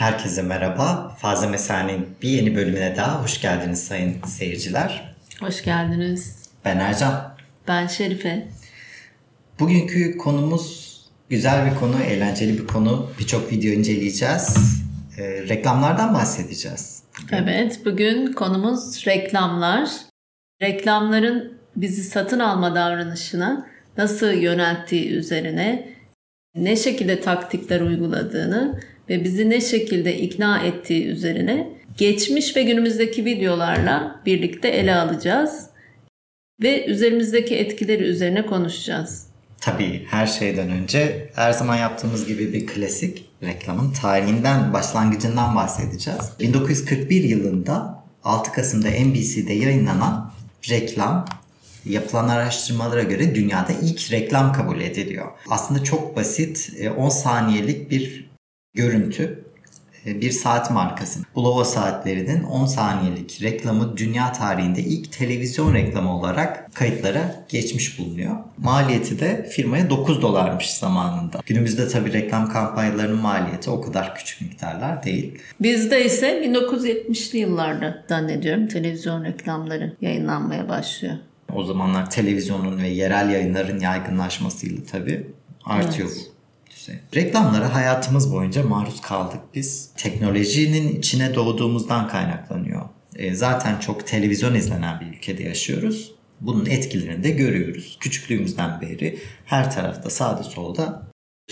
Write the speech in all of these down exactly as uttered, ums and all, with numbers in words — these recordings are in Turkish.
Herkese merhaba. Fazla Mesane'nin bir yeni bölümüne daha hoş geldiniz sayın seyirciler. Hoş geldiniz. Ben Ercan. Ben Şerife. Bugünkü konumuz güzel bir konu, eğlenceli bir konu. Birçok video inceleyeceğiz. E, reklamlardan bahsedeceğiz. Evet, bugün konumuz reklamlar. Reklamların bizi satın alma davranışına nasıl yönelttiği üzerine, ne şekilde taktikler uyguladığını ve bizi ne şekilde ikna ettiği üzerine geçmiş ve günümüzdeki videolarla birlikte ele alacağız ve üzerimizdeki etkileri üzerine konuşacağız. Tabii her şeyden önce her zaman yaptığımız gibi bir klasik reklamın tarihinden, başlangıcından bahsedeceğiz. bin dokuz yüz kırk bir yılında altı Kasım'da N B C'de yayınlanan reklam, yapılan araştırmalara göre dünyada ilk reklam kabul ediliyor. Aslında çok basit, on saniyelik bir görüntü, bir saat markası. Bulova saatlerinin on saniyelik reklamı dünya tarihinde ilk televizyon reklamı olarak kayıtlara geçmiş bulunuyor. Maliyeti de firmaya dokuz dolarmış zamanında. Günümüzde tabii reklam kampanyalarının maliyeti o kadar küçük miktarlar değil. Bizde ise bin dokuz yüz yetmişli yıllarda zannediyorum televizyon reklamları yayınlanmaya başlıyor. O zamanlar televizyonun ve yerel yayınların yaygınlaşmasıyla tabii artıyor bu. Evet. Reklamlara hayatımız boyunca maruz kaldık biz. Teknolojinin içine doğduğumuzdan kaynaklanıyor. E, zaten çok televizyon izlenen bir ülkede yaşıyoruz. Bunun etkilerini de görüyoruz. Küçüklüğümüzden beri her tarafta, sağda solda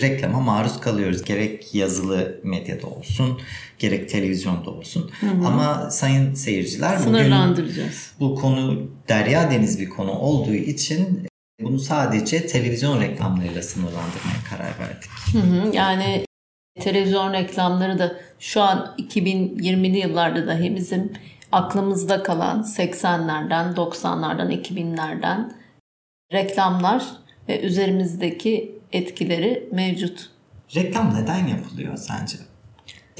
reklama maruz kalıyoruz. Gerek yazılı medyada olsun, gerek televizyonda olsun. Hı hı. Ama sayın seyirciler, sınırlandıracağız. Bugün bu konu derya deniz bir konu olduğu için bunu sadece televizyon reklamlarıyla sınırlandırmaya karar verdik. Hı hı, yani televizyon reklamları da şu an iki bin yirmili yıllarda dahi bizim aklımızda kalan seksenlerden, doksanlardan, iki binlerden reklamlar ve üzerimizdeki etkileri mevcut. Reklam neden yapılıyor sence?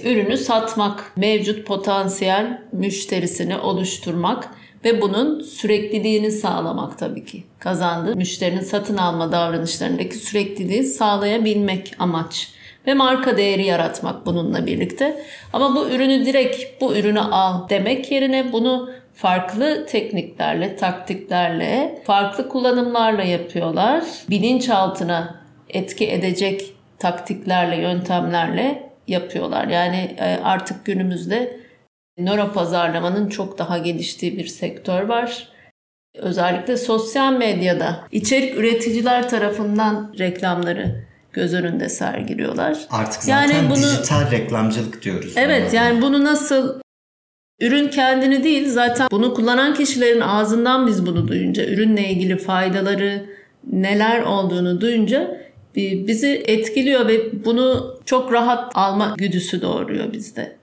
Ürünü satmak, mevcut potansiyel müşterisini oluşturmak ve bunun sürekliliğini sağlamak tabii ki kazandı. Müşterinin satın alma davranışlarındaki sürekliliği sağlayabilmek amaç ve marka değeri yaratmak bununla birlikte. Ama bu ürünü direkt bu ürünü al demek yerine bunu farklı tekniklerle, taktiklerle, farklı kullanımlarla yapıyorlar. Bilinçaltına etki edecek taktiklerle, yöntemlerle yapıyorlar. Yani artık günümüzde Nöro pazarlamanın çok daha geliştiği bir sektör var. Özellikle sosyal medyada içerik üreticiler tarafından reklamları göz önünde sergiliyorlar. Artık zaten yani bunu, dijital reklamcılık diyoruz. Evet bunları. Yani bunu nasıl ürün kendini değil zaten bunu kullanan kişilerin ağzından biz bunu duyunca ürünle ilgili faydaları neler olduğunu duyunca bizi etkiliyor ve bunu çok rahat alma güdüsü doğuruyor bizde.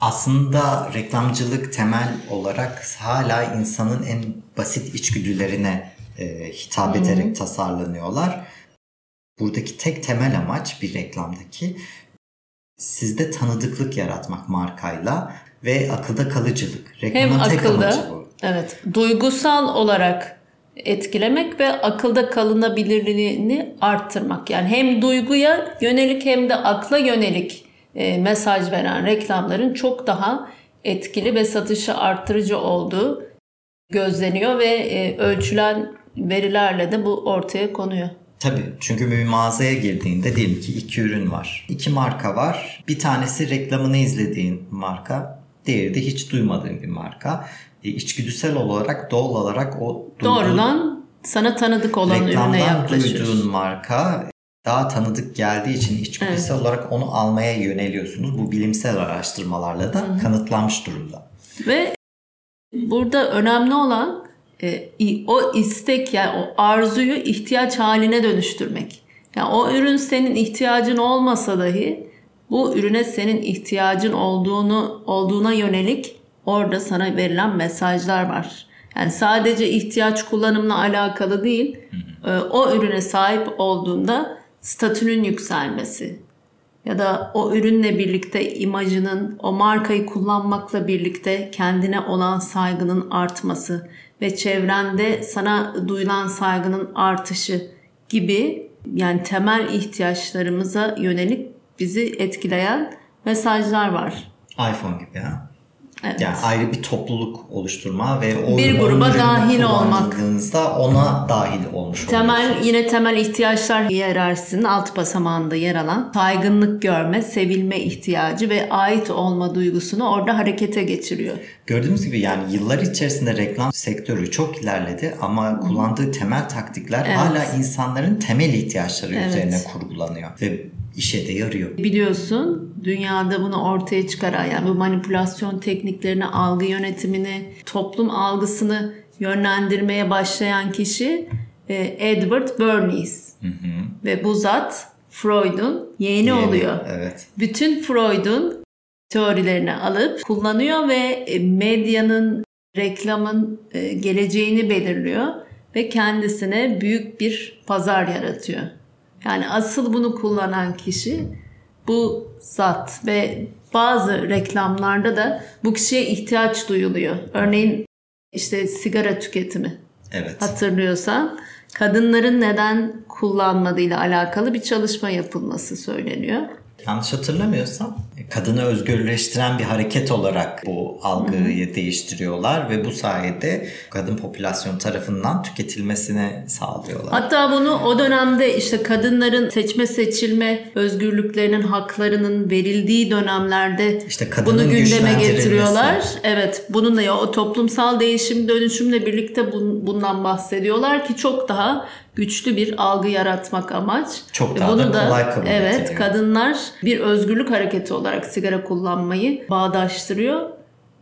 Aslında reklamcılık temel olarak hala insanın en basit içgüdülerine e, hitap hmm. ederek tasarlanıyorlar. Buradaki tek temel amaç bir reklamdaki sizde tanıdıklık yaratmak markayla ve akılda kalıcılık. Reklamın hem tek akılda, amacı bu. Evet, duygusal olarak etkilemek ve akılda kalınabilirliğini arttırmak. Yani hem duyguya yönelik hem de akla yönelik mesaj veren reklamların çok daha etkili ve satışı arttırıcı olduğu gözleniyor ve ölçülen verilerle de bu ortaya konuyor. Tabii çünkü bir mağazaya girdiğinde diyelim ki iki ürün var, iki marka var. Bir tanesi reklamını izlediğin marka, diğeri de hiç duymadığın bir marka. E, içgüdüsel olarak, doğal olarak o doğrudan sana tanıdık olan ürüne yaklaşıyorsun. Duyduğun marka daha tanıdık geldiği için içgüdüsel evet. olarak onu almaya yöneliyorsunuz. Bu bilimsel araştırmalarla da Hı-hı. kanıtlanmış durumda. Ve burada önemli olan e, o istek yani o arzuyu ihtiyaç haline dönüştürmek. Yani o ürün senin ihtiyacın olmasa dahi bu ürüne senin ihtiyacın olduğunu olduğuna yönelik orada sana verilen mesajlar var. Yani sadece ihtiyaç kullanımla alakalı değil. E, o ürüne sahip olduğunda statünün yükselmesi ya da o ürünle birlikte imajının, o markayı kullanmakla birlikte kendine olan saygının artması ve çevrende sana duyulan saygının artışı gibi yani temel ihtiyaçlarımıza yönelik bizi etkileyen mesajlar var. iPhone gibi ya. Evet. Yani ayrı bir topluluk oluşturma ve o bir gruba dahil olmak. Ona dahil olmuş temel oluyorsunuz. Yine temel ihtiyaçlar hiyerarşisinin alt basamağında yer alan saygınlık görme, sevilme ihtiyacı ve ait olma duygusunu orada harekete geçiriyor. Gördüğümüz gibi yani yıllar içerisinde reklam sektörü çok ilerledi ama kullandığı temel taktikler evet. hala insanların temel ihtiyaçları evet. üzerine kurgulanıyor ve işe de yarıyor. Biliyorsun dünyada bunu ortaya çıkaran yani bu manipülasyon tekniklerini, algı yönetimini, toplum algısını yönlendirmeye başlayan kişi Edward Bernays. Hı hı. Ve bu zat Freud'un yeğeni oluyor. Evet. Bütün Freud'un teorilerini alıp kullanıyor ve medyanın, reklamın geleceğini belirliyor ve kendisine büyük bir pazar yaratıyor. Yani asıl bunu kullanan kişi bu zat ve bazı reklamlarda da bu kişiye ihtiyaç duyuluyor. Örneğin işte sigara tüketimi. Evet. Hatırlıyorsan kadınların neden kullanmadığıyla alakalı bir çalışma yapılması söyleniyor. Yanlış hatırlamıyorsam kadını özgürleştiren bir hareket olarak bu algıyı hmm. değiştiriyorlar ve bu sayede kadın popülasyon tarafından tüketilmesini sağlıyorlar. Hatta bunu o dönemde işte kadınların seçme seçilme özgürlüklerinin, haklarının verildiği dönemlerde işte bunu gündeme getiriyorlar. Evet, bununla ya o toplumsal değişim, dönüşümle birlikte bun, bundan bahsediyorlar ki çok daha güçlü bir algı yaratmak amaç. Çok daha bunu da kolay kabul ediyor. Evet, kadınlar bir özgürlük hareketi olarak sigara kullanmayı bağdaştırıyor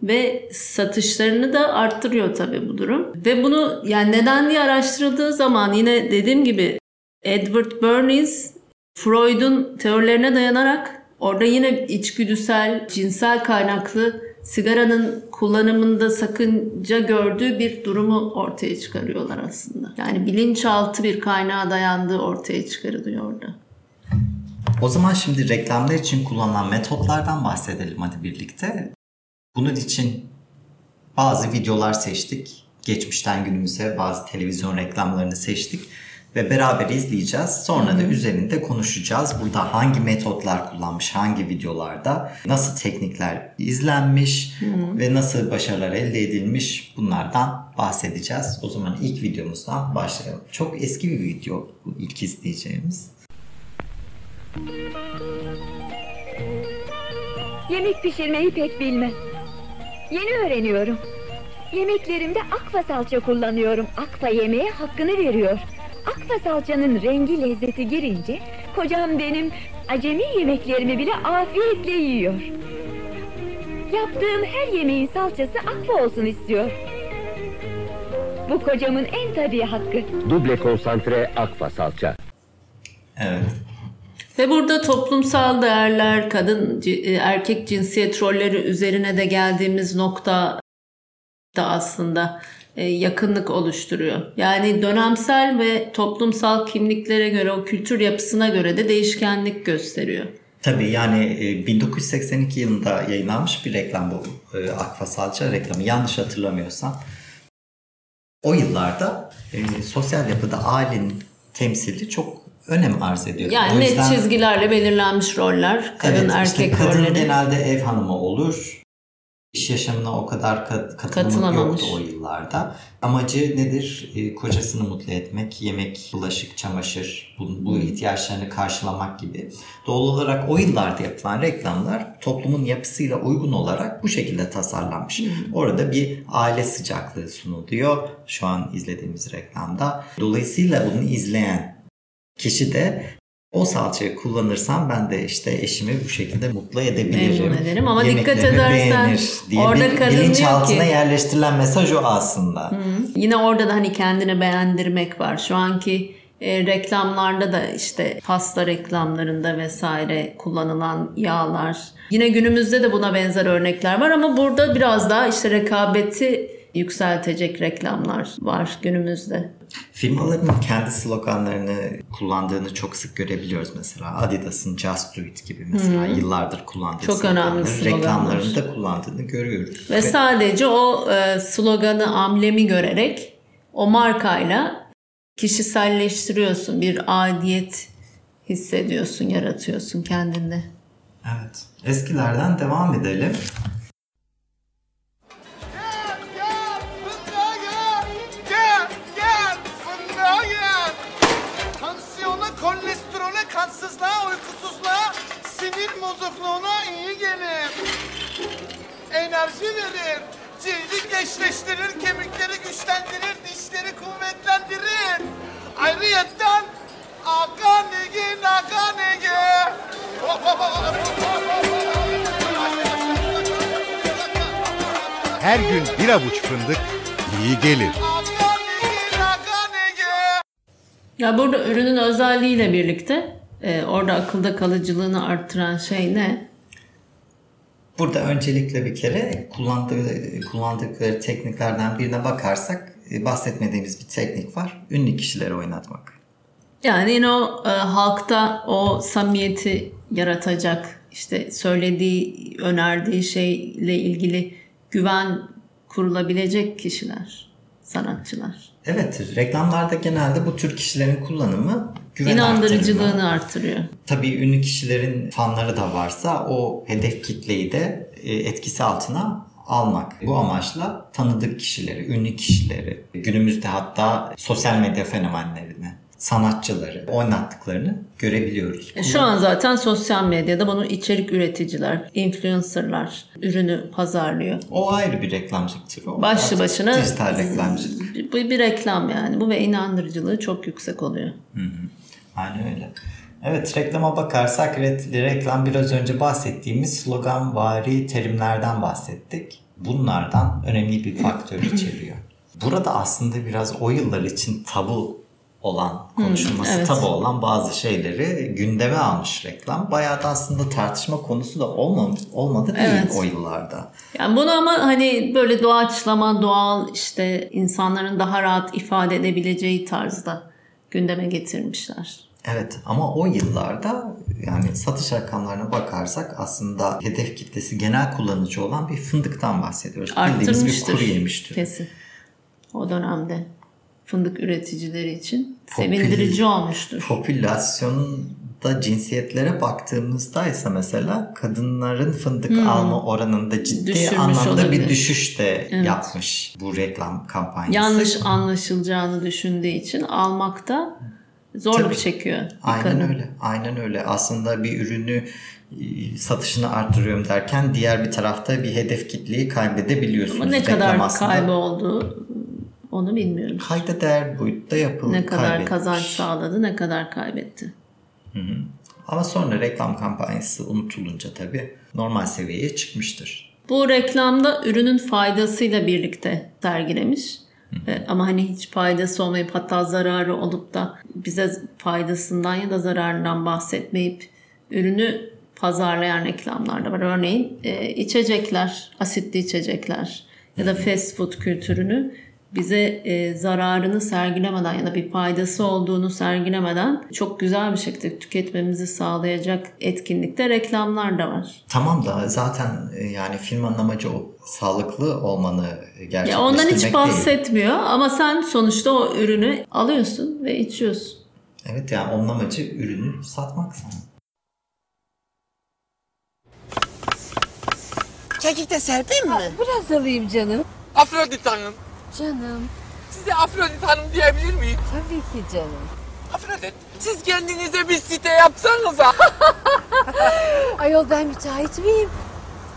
ve satışlarını da arttırıyor tabii bu durum. Ve bunu yani neden diye araştırıldığı zaman yine dediğim gibi Edward Bernays Freud'un teorilerine dayanarak orada yine içgüdüsel, cinsel kaynaklı sigaranın kullanımında sakınca gördüğü bir durumu ortaya çıkarıyorlar aslında. Yani bilinçaltı bir kaynağa dayandığı ortaya çıkarılıyor orada. O zaman şimdi reklamlar için kullanılan metotlardan bahsedelim hadi birlikte. Bunun için bazı videolar seçtik. Geçmişten günümüze bazı televizyon reklamlarını seçtik ve beraber izleyeceğiz. Sonra hmm. da üzerinde konuşacağız. Burada hangi metotlar kullanmış, hangi videolarda, nasıl teknikler izlenmiş hmm. ve nasıl başarılar elde edilmiş, bunlardan bahsedeceğiz. O zaman ilk videomuzdan başlayalım. Çok eski bir video bu ilk izleyeceğimiz. Yemek pişirmeyi pek bilmem. Yeni öğreniyorum. Yemeklerimde Akfa salça kullanıyorum. Akfa yemeğe hakkını veriyor. Akfa salçanın rengi, lezzeti girince kocam benim acemi yemeklerimi bile afiyetle yiyor. Yaptığım her yemeğin salçası Akfa olsun istiyor. Bu kocamın en tabii hakkı. Duble konsantre Akfa salça. Evet. Ve burada toplumsal değerler, kadın erkek cinsiyet rolleri üzerine de geldiğimiz nokta da aslında yakınlık oluşturuyor. Yani dönemsel ve toplumsal kimliklere göre, o kültür yapısına göre de değişkenlik gösteriyor. Tabii yani bin dokuz yüz seksen iki yılında yayınlanmış bir reklam bu Akfa salça reklamı, yanlış hatırlamıyorsam. O yıllarda sosyal yapıda ailenin temsili çok önem arz ediyor. Yani net çizgilerle belirlenmiş roller, kadın evet, erkek işte kadın rolleri. Kadın genelde ev hanımı olur. İş yaşamına o kadar kat, katılımı yoktu o yıllarda. Amacı nedir? E, kocasını mutlu etmek, yemek, bulaşık, çamaşır, bu, bu ihtiyaçlarını karşılamak gibi. Doğal olarak o yıllarda yapılan reklamlar toplumun yapısıyla uygun olarak bu şekilde tasarlanmış. Orada bir aile sıcaklığı sunuluyor şu an izlediğimiz reklamda. Dolayısıyla bunu izleyen kişi de o salçayı kullanırsam ben de işte eşimi bu şekilde mutlu edebilirim. Memnun ederim ama dikkat edersen orada bir, kadın bilinçaltına yerleştirilen mesaj o aslında. Hı. Yine orada da hani kendini beğendirmek var. Şu anki e, reklamlarda da işte pasta reklamlarında vesaire kullanılan yağlar. Yine günümüzde de buna benzer örnekler var ama burada biraz daha işte rekabeti yükseltecek reklamlar var günümüzde. Firmaların kendi sloganlarını kullandığını çok sık görebiliyoruz mesela. Adidas'ın Just Do It gibi mesela hmm. yıllardır kullandığı çok önemli sloganlar. Reklamlarını da kullandığını görüyoruz. Ve, Ve sadece o e, sloganı, amblemi görerek o markayla kişiselleştiriyorsun. Bir aidiyet hissediyorsun, yaratıyorsun kendinde. Evet. Eskilerden devam edelim. Kansızlığa, uykusuzluğa, sinir bozukluğuna iyi gelir. Enerji verir, cildi gençleştirir, kemikleri güçlendirir, dişleri kuvvetlendirir. Ayrıyeten akan ege, nakan ege. Her gün bir avuç fındık iyi gelir. Ya burada ürünün özelliğiyle birlikte e, orada akılda kalıcılığını arttıran şey ne? Burada öncelikle bir kere kullandıkları, kullandıkları tekniklerden birine bakarsak e, bahsetmediğimiz bir teknik var. Ünlü kişileri oynatmak. Yani yine o e, halkta o samimiyeti yaratacak, işte söylediği, önerdiği şeyle ilgili güven kurulabilecek kişiler, sanatçılar. Evet, reklamlarda genelde bu tür kişilerin kullanımı güven İnandırıcılığını artırma. artırıyor. Tabii ünlü kişilerin fanları da varsa o hedef kitleyi de etkisi altına almak. Bu amaçla tanıdık kişileri, ünlü kişileri, günümüzde hatta sosyal medya fenomenlerini, sanatçıları oynattıklarını görebiliyoruz. Kullan- Şu an zaten sosyal medyada bunu içerik üreticiler, influencerlar ürünü pazarlıyor. O ayrı bir reklamcılık türü. Başlı başına dijital reklamcılık. Bu bir reklam yani. Bu ve inandırıcılığı çok yüksek oluyor. Hı hı. Aynen öyle. Evet, reklama bakarsak reklam biraz önce bahsettiğimiz sloganvari terimlerden bahsettik. Bunlardan önemli bir faktör içeriyor. Burada aslında biraz o yıllar için tabu olan, konuşulması hmm, evet. tabu olan bazı şeyleri gündeme almış reklam. Bayağı da aslında tartışma konusu da olmamış, olmadı değil evet. o yıllarda. Yani bunu ama hani böyle doğaçlama, doğal, işte insanların daha rahat ifade edebileceği tarzda gündeme getirmişler. Evet, ama o yıllarda yani satış rakamlarına bakarsak aslında hedef kitlesi genel kullanıcı olan bir fındıktan bahsediyoruz. Bildiğimiz bir kuru yemiştir. Kesin. O dönemde fındık üreticileri için Popül, sevindirici olmuştur. Popülasyonda cinsiyetlere baktığımızda ise mesela kadınların fındık hmm. alma oranında ciddi Düşürmüş anlamda olabilir. bir düşüş de evet. yapmış bu reklam kampanyası. Yanlış anlaşılacağını düşündüğü için almakta zorluk Tabii. çekiyor. Aynen kadın. öyle. Aynen öyle. Aslında bir ürünü satışını artırıyorum derken diğer bir tarafta bir hedef kitleyi kaybedebiliyorsunuz. Ama ne reklam kadar aslında... kaybı olduğu onu bilmiyoruz. Kayda değer boyutta yapıldı. Ne kadar kaybetmiş. Kazanç sağladı, ne kadar kaybetti. Hı hı. Ama sonra reklam kampanyası unutulunca tabii normal seviyeye çıkmıştır. Bu reklamda ürünün faydasıyla birlikte sergilemiş. Hı hı. Ama hani hiç faydası olmayıp hatta zararı olup da bize faydasından ya da zararından bahsetmeyip ürünü pazarlayan reklamlar da var. Örneğin içecekler, asitli içecekler ya da fast food kültürünü bize e, zararını sergilemeden ya da bir faydası olduğunu sergilemeden çok güzel bir şekilde tüketmemizi sağlayacak etkinlikte reklamlar da var. Tamam da zaten e, yani filmin amacı o. Sağlıklı olmanı gerçekleştirmek değil. Ondan hiç bahsetmiyor değil. Ama sen sonuçta o ürünü alıyorsun ve içiyorsun. Evet, yani onun amacı ürünü satmak sana. Kekikte serpeyim mi? Ha, biraz alayım canım. Afrodit Hanım. Canım. Size Afrodit Hanım diyebilir miyim? Tabii ki canım. Afrodit, siz kendinize bir site yapsanız ha. Ayol, ben müteahhit miyim?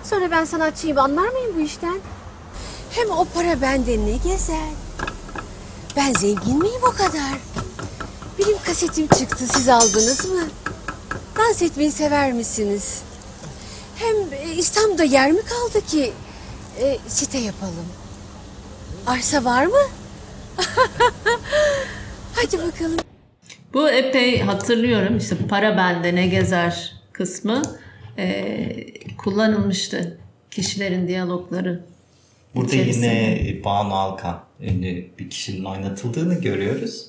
Sonra ben sanatçıyım, anlar mıyım bu işten? Hem o para benden ne gezer. Ben zengin miyim o kadar? Benim kasetim çıktı, siz aldınız mı? Dans etmeyi sever misiniz? Hem İstanbul'da yer mi kaldı ki e, site yapalım? Arsa var mı? Hadi bakalım. Bu epey hatırlıyorum. İşte para bende ne gezer kısmı e, kullanılmıştı. Kişilerin diyalogları. Burada içerisinde. Yine Banu Alkan ünlü bir kişinin oynatıldığını görüyoruz.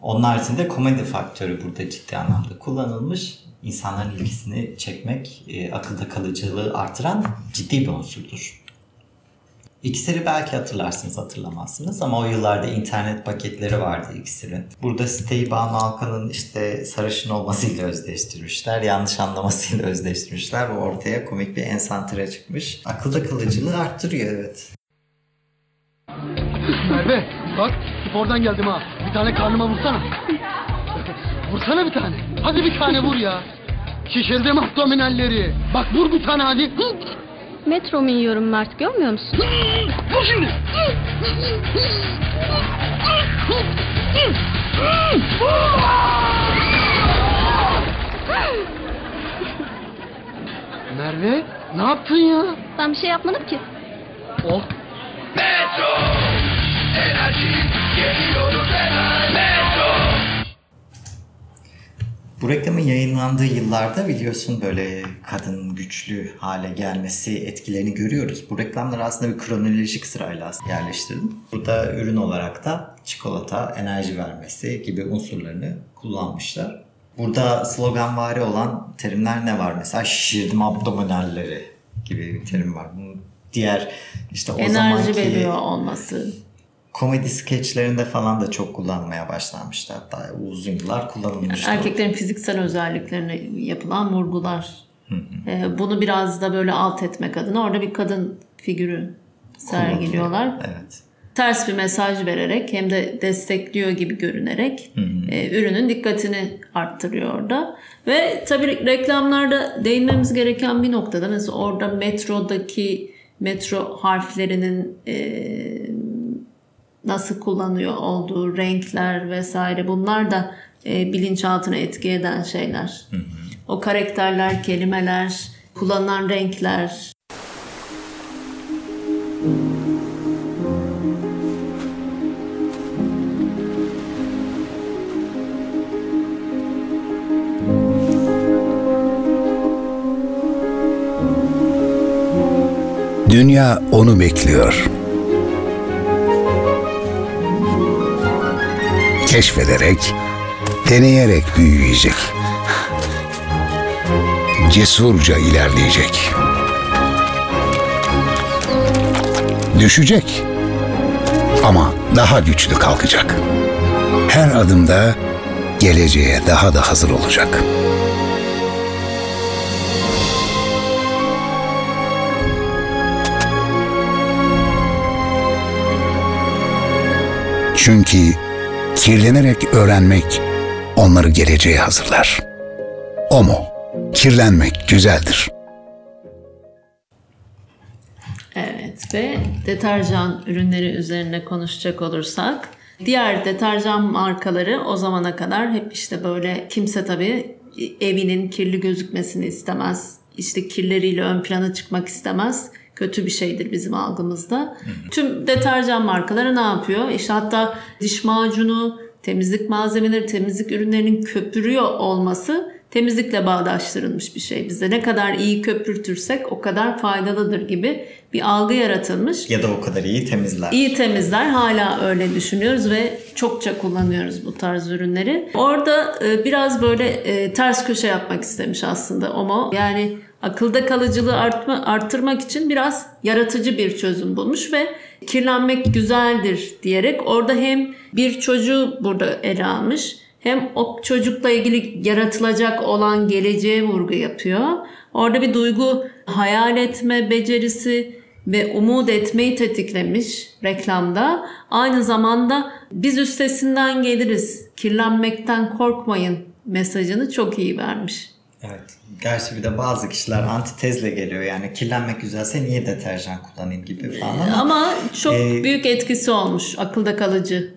Onun haricinde komedi faktörü burada ciddi anlamda kullanılmış. İnsanların ilgisini çekmek, e, akılda kalıcılığı artıran ciddi bir unsurdur. İksir'i belki hatırlarsınız, hatırlamazsınız ama o yıllarda internet paketleri vardı İksir'in. Burada siteyi Banu Alkan'ın işte sarışın olmasıyla özdeştirmişler, yanlış anlamasıyla özdeştirmişler ve ortaya komik bir ensantre çıkmış. Akılda kalıcılığı arttırıyor, evet. Merve bak spordan geldim ha, bir tane karnıma vursana. Vursana bir tane, hadi bir tane vur ya. Şişirdim abdominalleri, bak vur bir tane hadi. Metro mu yiyorum Mert, görmüyor musun? Vur şimdi! Merve, ne yaptın ya? Ben bir şey yapmadım ki. Oh! Metro! Enerji! Geliyoruz hemen! Metro! Bu reklamın yayınlandığı yıllarda biliyorsun böyle kadın güçlü hale gelmesi etkilerini görüyoruz. Bu reklamları aslında bir kronolojik sırayla yerleştirdim. Burada ürün olarak da çikolata, enerji vermesi gibi unsurlarını kullanmışlar. Burada sloganvari olan terimler ne var? Mesela şişirdim abdominalleri gibi bir terim var. Bunun diğer işte o enerji zamanki... Enerji veriyor olması... Komedi skeçlerinde falan da çok kullanmaya başlanmıştı. Hatta uzun yıllar kullanılmıştı. Yani erkeklerin fiziksel özelliklerine yapılan vurgular. Hı hı. Ee, bunu biraz da böyle alt etmek adına orada bir kadın figürü sergiliyorlar. Evet. Ters bir mesaj vererek hem de destekliyor gibi görünerek hı hı. E, ürünün dikkatini arttırıyor orada. Ve tabii reklamlarda değinmemiz gereken bir noktada mesela orada metrodaki metro harflerinin... E, nasıl kullanıyor olduğu, renkler vesaire bunlar da e, bilinçaltına etki eden şeyler. Hı hı. O karakterler, kelimeler, kullanılan renkler. Dünya onu bekliyor. Keşfederek, deneyerek büyüyecek. Cesurca ilerleyecek. Düşecek. Ama daha güçlü kalkacak. Her adımda geleceğe daha da hazır olacak. Çünkü kirlenerek öğrenmek onları geleceğe hazırlar. Omo, kirlenmek güzeldir. Evet ve deterjan ürünleri üzerine konuşacak olursak, diğer deterjan markaları o zamana kadar hep işte böyle kimse tabii evinin kirli gözükmesini istemez, işte kirleriyle ön plana çıkmak istemez. Kötü bir şeydir bizim algımızda. Hı-hı. Tüm deterjan markaları ne yapıyor? İşte hatta diş macunu, temizlik malzemeleri, temizlik ürünlerinin köpürüyor olması temizlikle bağdaştırılmış bir şey. Bize ne kadar iyi köpürtürsek o kadar faydalıdır gibi bir algı yaratılmış. Ya da o kadar iyi temizler. İyi temizler. Hala öyle düşünüyoruz ve çokça kullanıyoruz bu tarz ürünleri. Orada biraz böyle ters köşe yapmak istemiş aslında Omo. Yani akılda kalıcılığı artma, arttırmak için biraz yaratıcı bir çözüm bulmuş ve kirlenmek güzeldir diyerek orada hem bir çocuğu burada ele almış hem o çocukla ilgili yaratılacak olan geleceğe vurgu yapıyor. Orada bir duygu, hayal etme becerisi ve umut etmeyi tetiklemiş reklamda. Aynı zamanda biz üstesinden geliriz, kirlenmekten korkmayın mesajını çok iyi vermiş. Evet. Gerçi bir de bazı kişiler antitezle geliyor. Yani kirlenmek güzelse niye deterjan kullanayım gibi falan. Ama çok ee, büyük etkisi olmuş. Akılda kalıcı.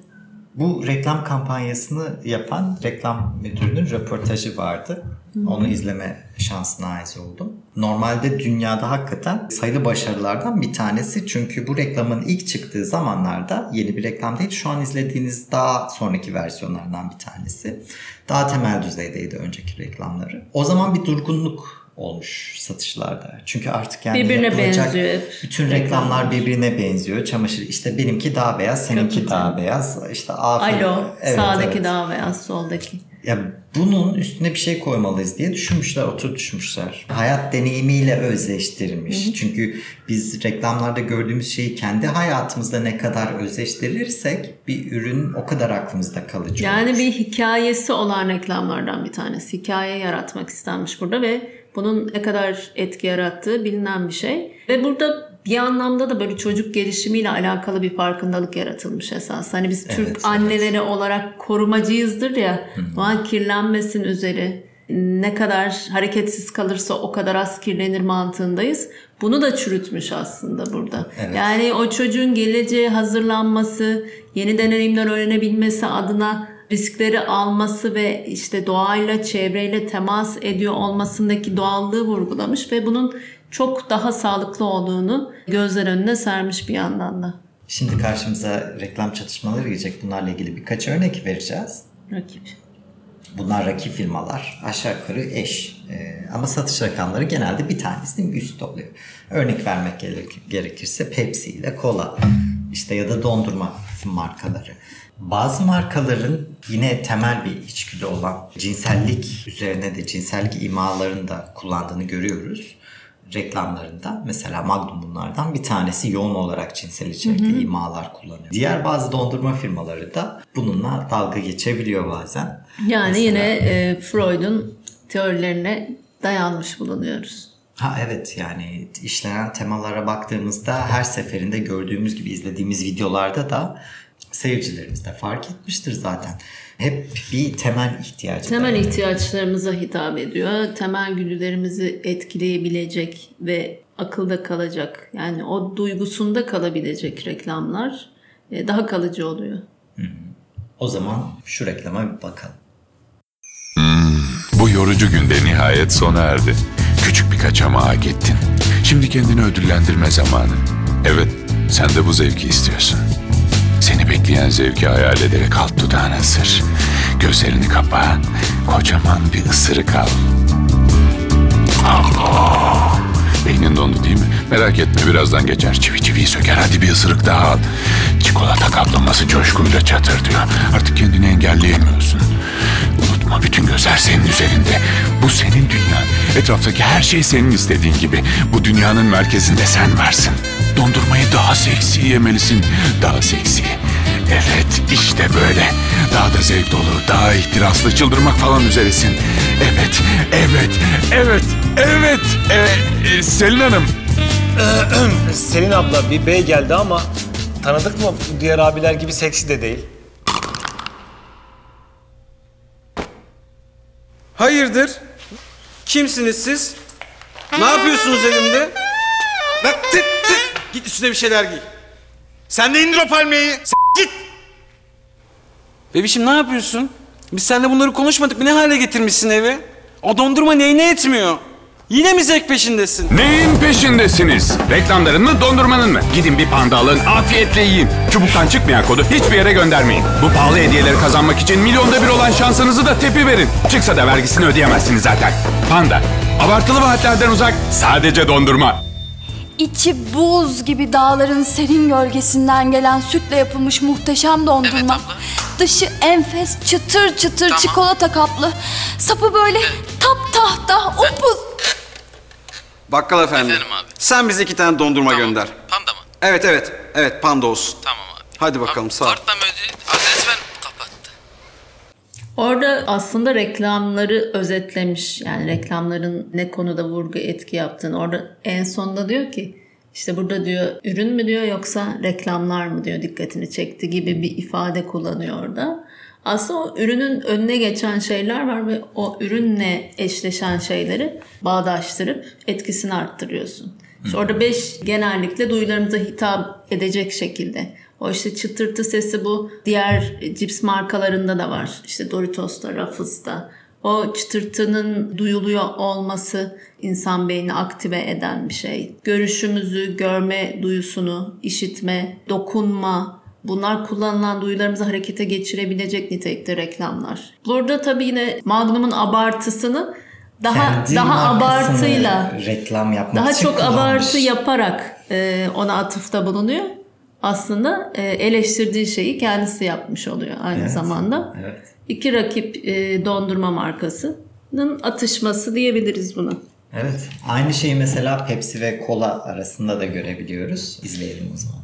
Bu reklam kampanyasını yapan reklam müdürünün röportajı vardı. Hı-hı. Onu izleme şansına ait oldum. Normalde dünyada hakikaten sayılı başarılardan bir tanesi. Çünkü bu reklamın ilk çıktığı zamanlarda yeni bir reklam değil. Şu an izlediğiniz daha sonraki versiyonlardan bir tanesi. Daha temel düzeydeydi önceki reklamları. O zaman bir durgunluk olmuş satışlarda. Çünkü artık yani birbirine benziyor. Bütün reklamlar, reklamlar birbirine benziyor. Çamaşır işte benimki daha beyaz, seninki daha beyaz. İşte Alo, evet, sağdaki evet. daha beyaz, soldaki. ya bunun üstüne bir şey koymalıyız diye düşünmüşler, oturtmuşlar. Hayat deneyimiyle özleştirmiş. Hı hı. Çünkü biz reklamlarda gördüğümüz şeyi kendi hayatımızda ne kadar özleştirirsek bir ürün o kadar aklımızda kalıcı yani olmuş. Bir hikayesi olan reklamlardan bir tanesi. Hikaye yaratmak istenmiş burada ve bunun ne kadar etki yarattığı bilinen bir şey. Ve burada bir anlamda da böyle çocuk gelişimiyle alakalı bir farkındalık yaratılmış esas. Hani biz Türk evet, anneleri evet. olarak korumacıyızdır ya. O an kirlenmesin üzeri. Ne kadar hareketsiz kalırsa o kadar az kirlenir mantığındayız. Bunu da çürütmüş aslında burada. Evet. Yani o çocuğun geleceğe hazırlanması, yeni deneyimler öğrenebilmesi adına riskleri alması ve işte doğayla, çevreyle temas ediyor olmasındaki doğallığı vurgulamış ve bunun çok daha sağlıklı olduğunu gözler önüne sermiş bir yandan da. Şimdi karşımıza reklam çatışmaları gelecek. Bunlarla ilgili birkaç örnek vereceğiz. Rakip. Bunlar rakip firmalar. Aşağı yukarı eş. Ee, ama satış rakamları genelde bir tanesinin üstü oluyor. Örnek vermek gerekirse Pepsi ile Cola işte ya da dondurma markaları. Bazı markaların yine temel bir içgüdü olan cinsellik üzerine de cinsellik imalarını da kullandığını görüyoruz reklamlarında. Mesela Magnum bunlardan bir tanesi, yoğun olarak cinsel içerikli hı hı. imalar kullanıyor. Diğer bazı dondurma firmaları da bununla dalga geçebiliyor bazen. Yani mesela, yine e, Freud'un teorilerine dayanmış bulunuyoruz. Ha evet, yani işlenen temalara baktığımızda her seferinde gördüğümüz gibi izlediğimiz videolarda da seyircilerimiz de fark etmiştir zaten. Hep bir temel ihtiyacı. Temel dayanıyor. ihtiyaçlarımıza hitap ediyor. Temel güdülerimizi etkileyebilecek ve akılda kalacak, yani o duygusunda kalabilecek reklamlar daha kalıcı oluyor. Hı hı. O zaman şu reklama bir bakalım. Hmm, bu yorucu günde nihayet sona erdi. Küçük bir kaçamağa gittin. Şimdi kendini ödüllendirme zamanı. Evet, sen de bu zevki istiyorsun. Seni bekleyen zevki hayal ederek alt dudağını ısır. Gözlerini kapa. Kocaman bir ısırık al. Allah! Beynin dondu değil mi? Merak etme, birazdan geçer. Çivi çiviyi söker. Hadi bir ısırık daha al. Çikolata kaplaması coşkuyla çatır diyor. Artık kendini engelleyemiyorsun. Unutma, bütün gözler senin üzerinde. Bu senin dünyan. Etraftaki her şey senin istediğin gibi. Bu dünyanın merkezinde sen varsın. Dondurmayı daha seksi yemelisin. Daha seksi. Evet, işte böyle. Daha da zevk dolu, daha ihtiraslı, çıldırmak falan üzeresin. Evet, evet, evet, evet. Ee, e, Selin Hanım. Selin abla, bir bey geldi ama tanıdık mı? Diğer abiler gibi seksi de değil. Hayırdır? Kimsiniz siz? Ne yapıyorsunuz elimde? Bak tık tık. Git üstüne bir şeyler giy. Sen de indir o palmiyeyi. S- git. Bebişim ne yapıyorsun? Biz seninle bunları konuşmadık mı? Ne hale getirmişsin evi? O dondurma neyine etmiyor? Yine mi zevk peşindesin? Neyin peşindesiniz? Reklamların mı, dondurmanın mı? Gidin bir panda alın, afiyetle yiyin. Çubuktan çıkmayan kodu hiçbir yere göndermeyin. Bu pahalı hediyeleri kazanmak için milyonda bir olan şansınızı da tepi verin. Çıksa da vergisini ödeyemezsiniz zaten. Panda, abartılı vaatlerden uzak, sadece dondurma. İçi buz gibi dağların serin gölgesinden gelen sütle yapılmış muhteşem dondurma. Evet abla. Dışı enfes, çıtır çıtır, tamam. Çikolata kaplı. Sapı böyle taptahta, upuz. Bakkal efendi, sen bize iki tane dondurma tamam. gönder. Panda mı? Evet, evet. Evet, panda olsun. Tamam abi. Hadi bakalım, sağ ol. Kartla ödeyeyim, adres ver. Orada aslında reklamları özetlemiş. Yani reklamların ne konuda vurgu etki yaptığını. Orada en sonunda diyor ki işte burada diyor ürün mü diyor yoksa reklamlar mı diyor dikkatini çekti gibi bir ifade kullanıyor orada. Aslında o ürünün önüne geçen şeyler var ve o ürünle eşleşen şeyleri bağdaştırıp etkisini arttırıyorsun. İşte orada beş genellikle duyularımıza hitap edecek şekilde. O işte çıtırtı sesi bu diğer cips markalarında da var. İşte Doritos'ta, Ruffles'ta. O çıtırtının duyuluyor olması insan beynini aktive eden bir şey. Görüşümüzü, görme duyusunu, işitme, dokunma. Bunlar kullanılan duyularımızı harekete geçirebilecek nitelikte reklamlar. Burada tabii yine Magnum'un abartısını daha kendi daha abartıyla reklam yapmak daha çok kullanmış. Abartı yaparak e, ona atıfta bulunuyor. Aslında eleştirdiği şeyi kendisi yapmış oluyor aynı evet, zamanda. Evet. iki rakip e, dondurma markasının atışması diyebiliriz buna. Evet. Aynı şeyi mesela Pepsi ve Cola arasında da görebiliyoruz. İzleyelim o zaman.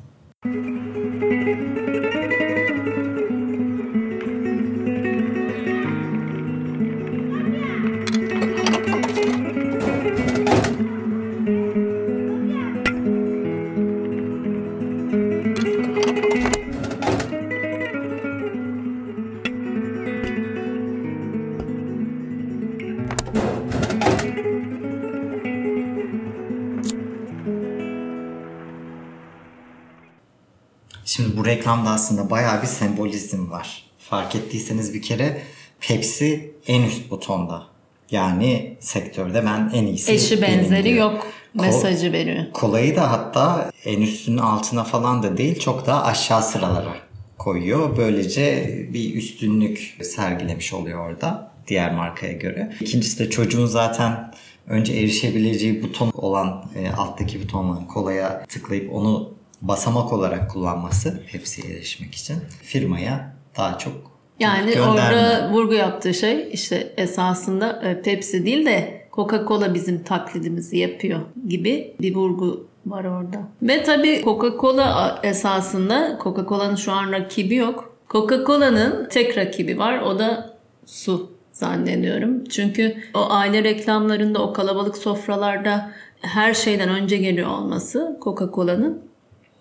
Şimdi bu reklamda aslında bayağı bir sembolizm var. Fark ettiyseniz bir kere Pepsi en üst butonda. Yani sektörde ben en iyisi. Eşi benzeri diyor. Yok mesajı Ko- veriyor. Kolayı da hatta en üstünün altına falan da değil, çok daha aşağı sıralara koyuyor. Böylece bir üstünlük sergilemiş oluyor orada diğer markaya göre. İkincisi de çocuğun zaten önce erişebileceği buton olan e, alttaki buton olan Kola'ya tıklayıp onu basamak olarak kullanması Pepsi'ye erişmek için firmaya daha çok yani gönderme. Orada vurgu yaptığı şey işte esasında Pepsi değil de Coca-Cola bizim taklidimizi yapıyor gibi bir vurgu var orada. Ve tabii Coca-Cola esasında Coca-Cola'nın şu an rakibi yok. Coca-Cola'nın tek rakibi var, o da su zannediyorum. Çünkü o aile reklamlarında o kalabalık sofralarda her şeyden önce geliyor olması Coca-Cola'nın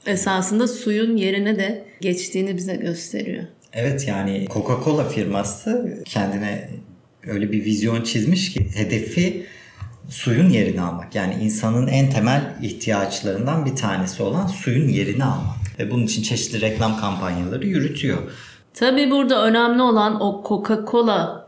esasında suyun yerine de geçtiğini bize gösteriyor. Evet, yani Coca-Cola firması kendine öyle bir vizyon çizmiş ki hedefi suyun yerini almak. Yani insanın en temel ihtiyaçlarından bir tanesi olan suyun yerini almak. Ve bunun için çeşitli reklam kampanyaları yürütüyor. Tabii burada önemli olan o Coca-Cola,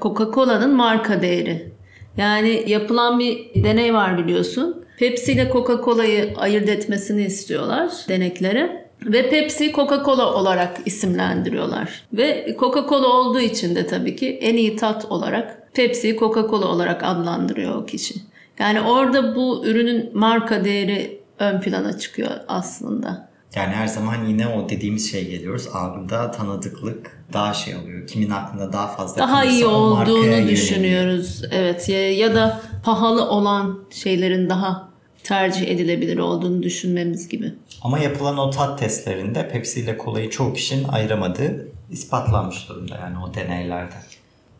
Coca-Cola'nın marka değeri. Yani yapılan bir deney var biliyorsun. Pepsi ile Coca-Cola'yı ayırt etmesini istiyorlar deneklere ve Pepsi'yi Coca-Cola olarak isimlendiriyorlar. Ve Coca-Cola olduğu için de tabii ki en iyi tat olarak Pepsi'yi Coca-Cola olarak adlandırıyor o kişi. Yani orada bu ürünün marka değeri ön plana çıkıyor aslında. Yani her zaman yine o dediğimiz şeye geliyoruz. Algıda tanıdıklık daha şey oluyor. Kimin aklında daha fazla daha iyi olduğunu düşünüyoruz. Yöneliyor. Evet ya, ya da pahalı olan şeylerin daha tercih edilebilir olduğunu düşünmemiz gibi. Ama yapılan o tat testlerinde Pepsi ile Cola'yı çoğu kişinin ayıramadığı ispatlanmış durumda yani o deneylerde.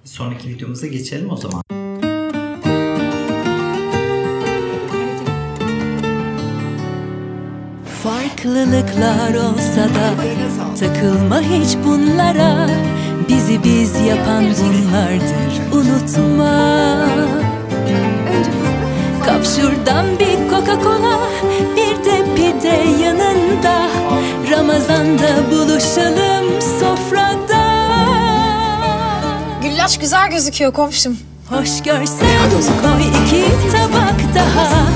Bir sonraki videomuza geçelim o zaman. Farklılıklar olsa da takılma hiç bunlara, bizi biz yapan bunlardır unutma. Kap şuradan bir Coca-Cola, bir de pide yanında, Ramazan'da buluşalım sofrada. Güllaç güzel gözüküyor komşum. Hoş görsen koy iki tabak daha,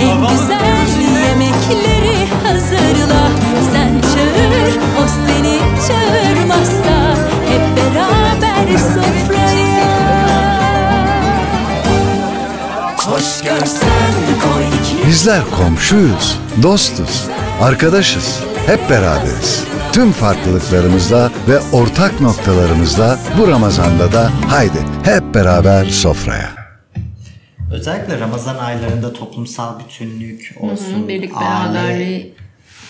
en güzel yemekleri hazırla. Sen çağır, o seni çağırmazsa, hep beraber sofraya. Hoş görsen koy iki. Bizler komşuyuz, dostuz, arkadaşız, hep beraberiz. Tüm farklılıklarımızla ve ortak noktalarımızla bu Ramazan'da da haydi hep beraber sofraya. Özellikle Ramazan aylarında toplumsal bütünlük olsun, hı hı, birlik beraberliği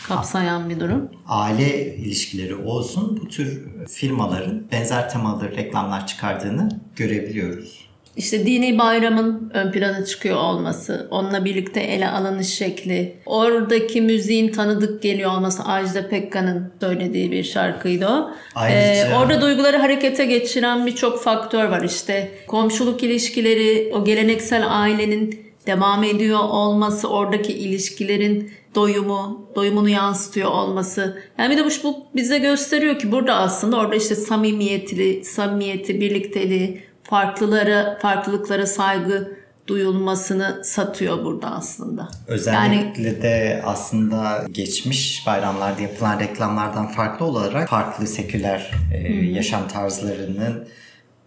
kapsayan bir durum. Aile ilişkileri olsun, bu tür firmaların benzer temalı reklamlar çıkardığını görebiliyoruz. İşte dini bayramın ön plana çıkıyor olması, onunla birlikte ele alınış şekli, oradaki müziğin tanıdık geliyor olması, Ajda Pekka'nın söylediği bir şarkıydı o. Ee, orada duyguları harekete geçiren birçok faktör var işte. Komşuluk ilişkileri, o geleneksel ailenin devam ediyor olması, oradaki ilişkilerin doyumu, doyumunu yansıtıyor olması. Yani bir de bu, bu bize gösteriyor ki burada aslında orada işte samimiyeti, samimiyeti, birlikteliği, farklılara, farklılıklara saygı duyulmasını satıyor burada aslında. Özellikle yani, de aslında geçmiş bayramlarda yapılan reklamlardan farklı olarak farklı seküler e, yaşam tarzlarının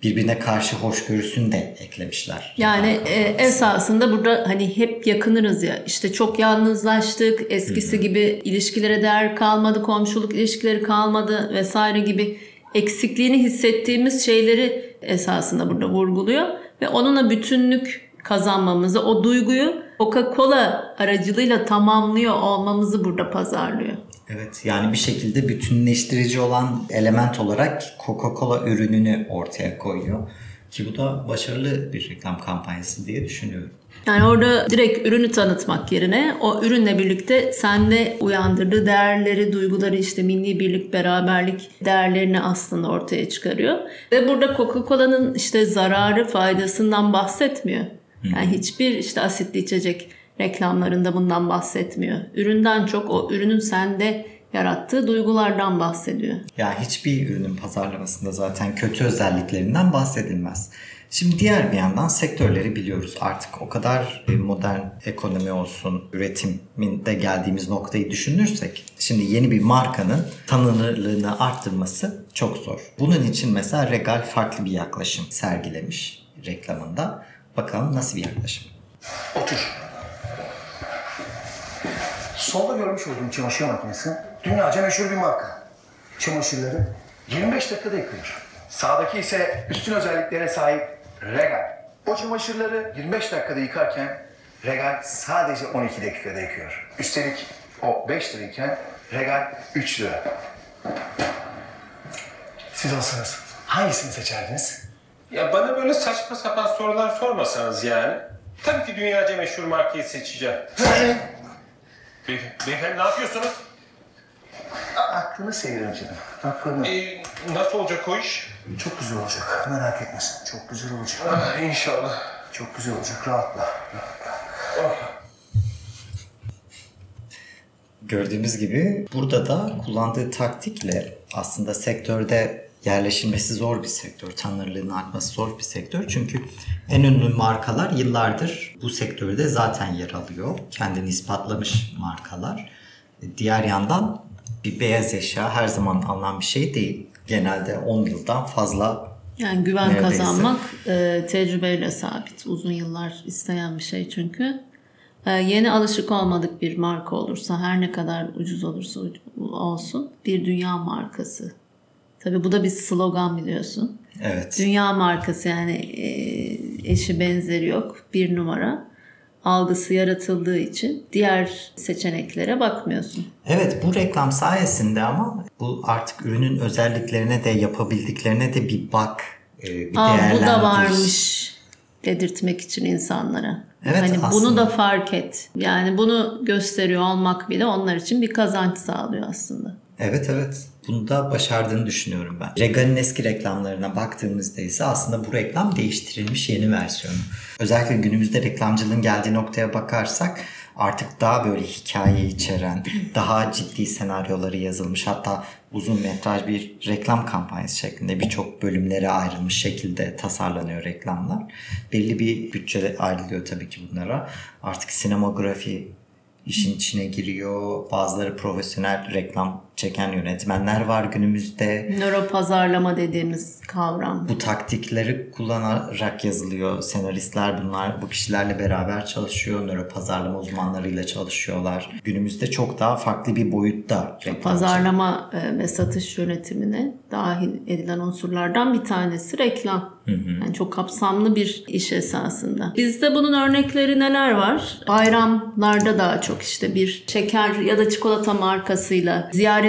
birbirine karşı hoşgörüsünü de eklemişler. Yani e, esasında burada hani hep yakınırız ya, işte çok yalnızlaştık, eskisi hı hı. gibi ilişkilere değer kalmadı, komşuluk ilişkileri kalmadı vesaire gibi eksikliğini hissettiğimiz şeyleri esasında burada vurguluyor ve onunla bütünlük kazanmamızı, o duyguyu Coca-Cola aracılığıyla tamamlıyor olmamızı burada pazarlıyor. Evet, yani bir şekilde bütünleştirici olan element olarak Coca-Cola ürününü ortaya koyuyor. Ki bu da başarılı bir reklam kampanyası diye düşünüyorum. Yani orada direkt ürünü tanıtmak yerine o ürünle birlikte sende uyandırdığı değerleri, duyguları, işte milli birlik, beraberlik değerlerini aslında ortaya çıkarıyor. Ve burada Coca-Cola'nın işte zararı, faydasından bahsetmiyor. Yani hiçbir işte asitli içecek reklamlarında bundan bahsetmiyor. Üründen çok o ürünün sende yarattığı duygulardan bahsediyor. Ya hiçbir ürünün pazarlamasında zaten kötü özelliklerinden bahsedilmez. Şimdi diğer bir yandan sektörleri biliyoruz. Artık o kadar modern ekonomi olsun, üretiminde geldiğimiz noktayı düşünürsek şimdi yeni bir markanın tanınırlığını arttırması çok zor. Bunun için mesela Regal farklı bir yaklaşım sergilemiş reklamında. Bakalım nasıl bir yaklaşım? Otur. Solda görmüş olduğum çamaşır makinesi dünyaca meşhur bir marka. Çamaşırları yirmi beş dakikada yıkılır. Sağdaki ise üstün özelliklere sahip Regal. O çamaşırları yirmi beş dakikada yıkarken Regal sadece on iki dakikada yıkıyor. Üstelik o beş lirayken Regal üç lira. Siz olsanız hangisini seçerdiniz? Ya bana böyle saçma sapan sorular sormasanız yani. Tabii ki dünyaca meşhur markayı seçeceğim. Be- beyefendi ne yapıyorsunuz? Aklını seviyorum canım. Aklını. Ee, nasıl olacak o iş? Çok güzel olacak. Merak etme sen. Çok güzel olacak. Ah, inşallah. Çok güzel olacak. Rahatla. Rahatla. Oh. Gördüğümüz gibi burada da kullandığı taktikle aslında sektörde yerleşilmesi zor bir sektör, tanınırlığının artması zor bir sektör. Çünkü en ünlü markalar yıllardır bu sektörde zaten yer alıyor. Kendini ispatlamış markalar. Diğer yandan bir beyaz eşya her zaman alınan bir şey değil. Genelde on yıldan fazla. Yani güven neredeyse kazanmak tecrübeyle sabit. Uzun yıllar isteyen bir şey çünkü. Yeni alışık olmadık bir marka olursa, her ne kadar ucuz olursa olsun, bir dünya markası. Tabii bu da bir slogan biliyorsun. Evet. Dünya markası, yani eşi benzeri yok, bir numara algısı yaratıldığı için diğer seçeneklere bakmıyorsun. Evet, bu reklam sayesinde ama bu artık ürünün özelliklerine de yapabildiklerine de bir bak, bir Aa, değerlendir. Bu da varmış dedirtmek için insanlara. Evet, hani aslında bunu da fark et. Yani bunu gösteriyor olmak bile onlar için bir kazanç sağlıyor aslında. Evet evet. Bunu da başardığını düşünüyorum ben. Regal'in eski reklamlarına baktığımızda ise aslında bu reklam değiştirilmiş yeni versiyonu. Özellikle günümüzde reklamcılığın geldiği noktaya bakarsak artık daha böyle hikaye içeren, daha ciddi senaryoları yazılmış, hatta uzun metraj bir reklam kampanyası şeklinde birçok bölümlere ayrılmış şekilde tasarlanıyor reklamlar. Belli bir bütçe ayrılıyor tabii ki bunlara. Artık sinemografi işin içine giriyor. Bazıları profesyonel reklam çeken yönetmenler var günümüzde. Nöro pazarlama dediğimiz kavram. Bu taktikleri kullanarak yazılıyor. Senaristler bunlar, bu kişilerle beraber çalışıyor. Nöro pazarlama uzmanlarıyla çalışıyorlar. Günümüzde çok daha farklı bir boyutta reklam. Pazarlama çekiyor ve satış yönetimine dahil edilen unsurlardan bir tanesi reklam. Hı hı. Yani çok kapsamlı bir iş esasında. Bizde bunun örnekleri neler var? Bayramlarda daha çok işte bir şeker ya da çikolata markasıyla ziyaret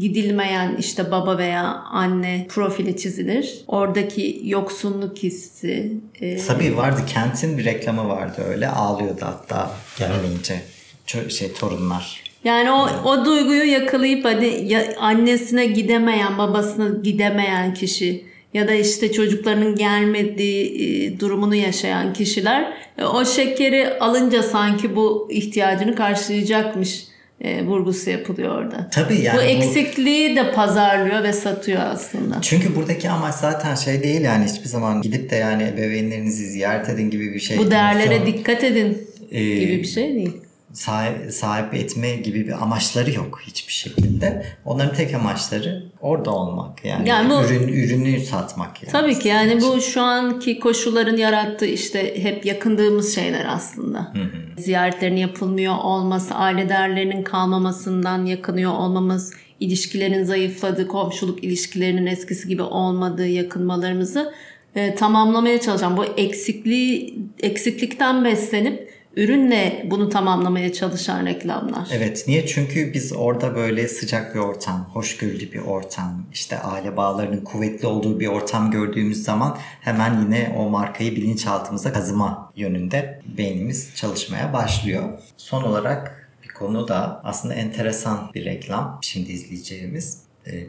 gidilmeyen işte baba veya anne profili çizilir. Oradaki yoksunluk hissi. E... Tabii vardı. Kent'in bir reklamı vardı öyle. Ağlıyordu hatta gelmeyince. Ç- şey torunlar. Yani o, o duyguyu yakalayıp hani ya, annesine gidemeyen, babasına gidemeyen kişi ya da işte çocuklarının gelmediği e, durumunu yaşayan kişiler e, o şekeri alınca sanki bu ihtiyacını karşılayacakmış E, vurgusu yapılıyor orada. Tabii yani bu eksikliği bu de pazarlıyor ve satıyor aslında. Çünkü buradaki amaç zaten şey değil yani, hiçbir zaman gidip de yani ebeveynlerinizi ziyaret edin gibi bir şey. Bu değerlere dikkat edin ee, gibi bir şey değil. sahip, sahip etme gibi bir amaçları yok hiçbir şekilde. Onların tek amaçları orada olmak. Yani, yani bu, ürün, ürünü satmak. Yani tabii ki yani için. Bu şu anki koşulların yarattığı işte hep yakındığımız şeyler aslında. Hı hı. Ziyaretlerin yapılmıyor olması, aile değerlerinin kalmamasından yakınıyor olmamız, ilişkilerin zayıfladığı, komşuluk ilişkilerinin eskisi gibi olmadığı yakınmalarımızı e, tamamlamaya çalışan, bu eksikliği eksiklikten beslenip ürünle bunu tamamlamaya çalışan reklamlar. Evet, niye? Çünkü biz orada böyle sıcak bir ortam, hoşgörülü bir ortam, işte aile bağlarının kuvvetli olduğu bir ortam gördüğümüz zaman hemen yine o markayı bilinçaltımıza kazıma yönünde beynimiz çalışmaya başlıyor. Son olarak bir konu da aslında enteresan bir reklam. Şimdi izleyeceğimiz,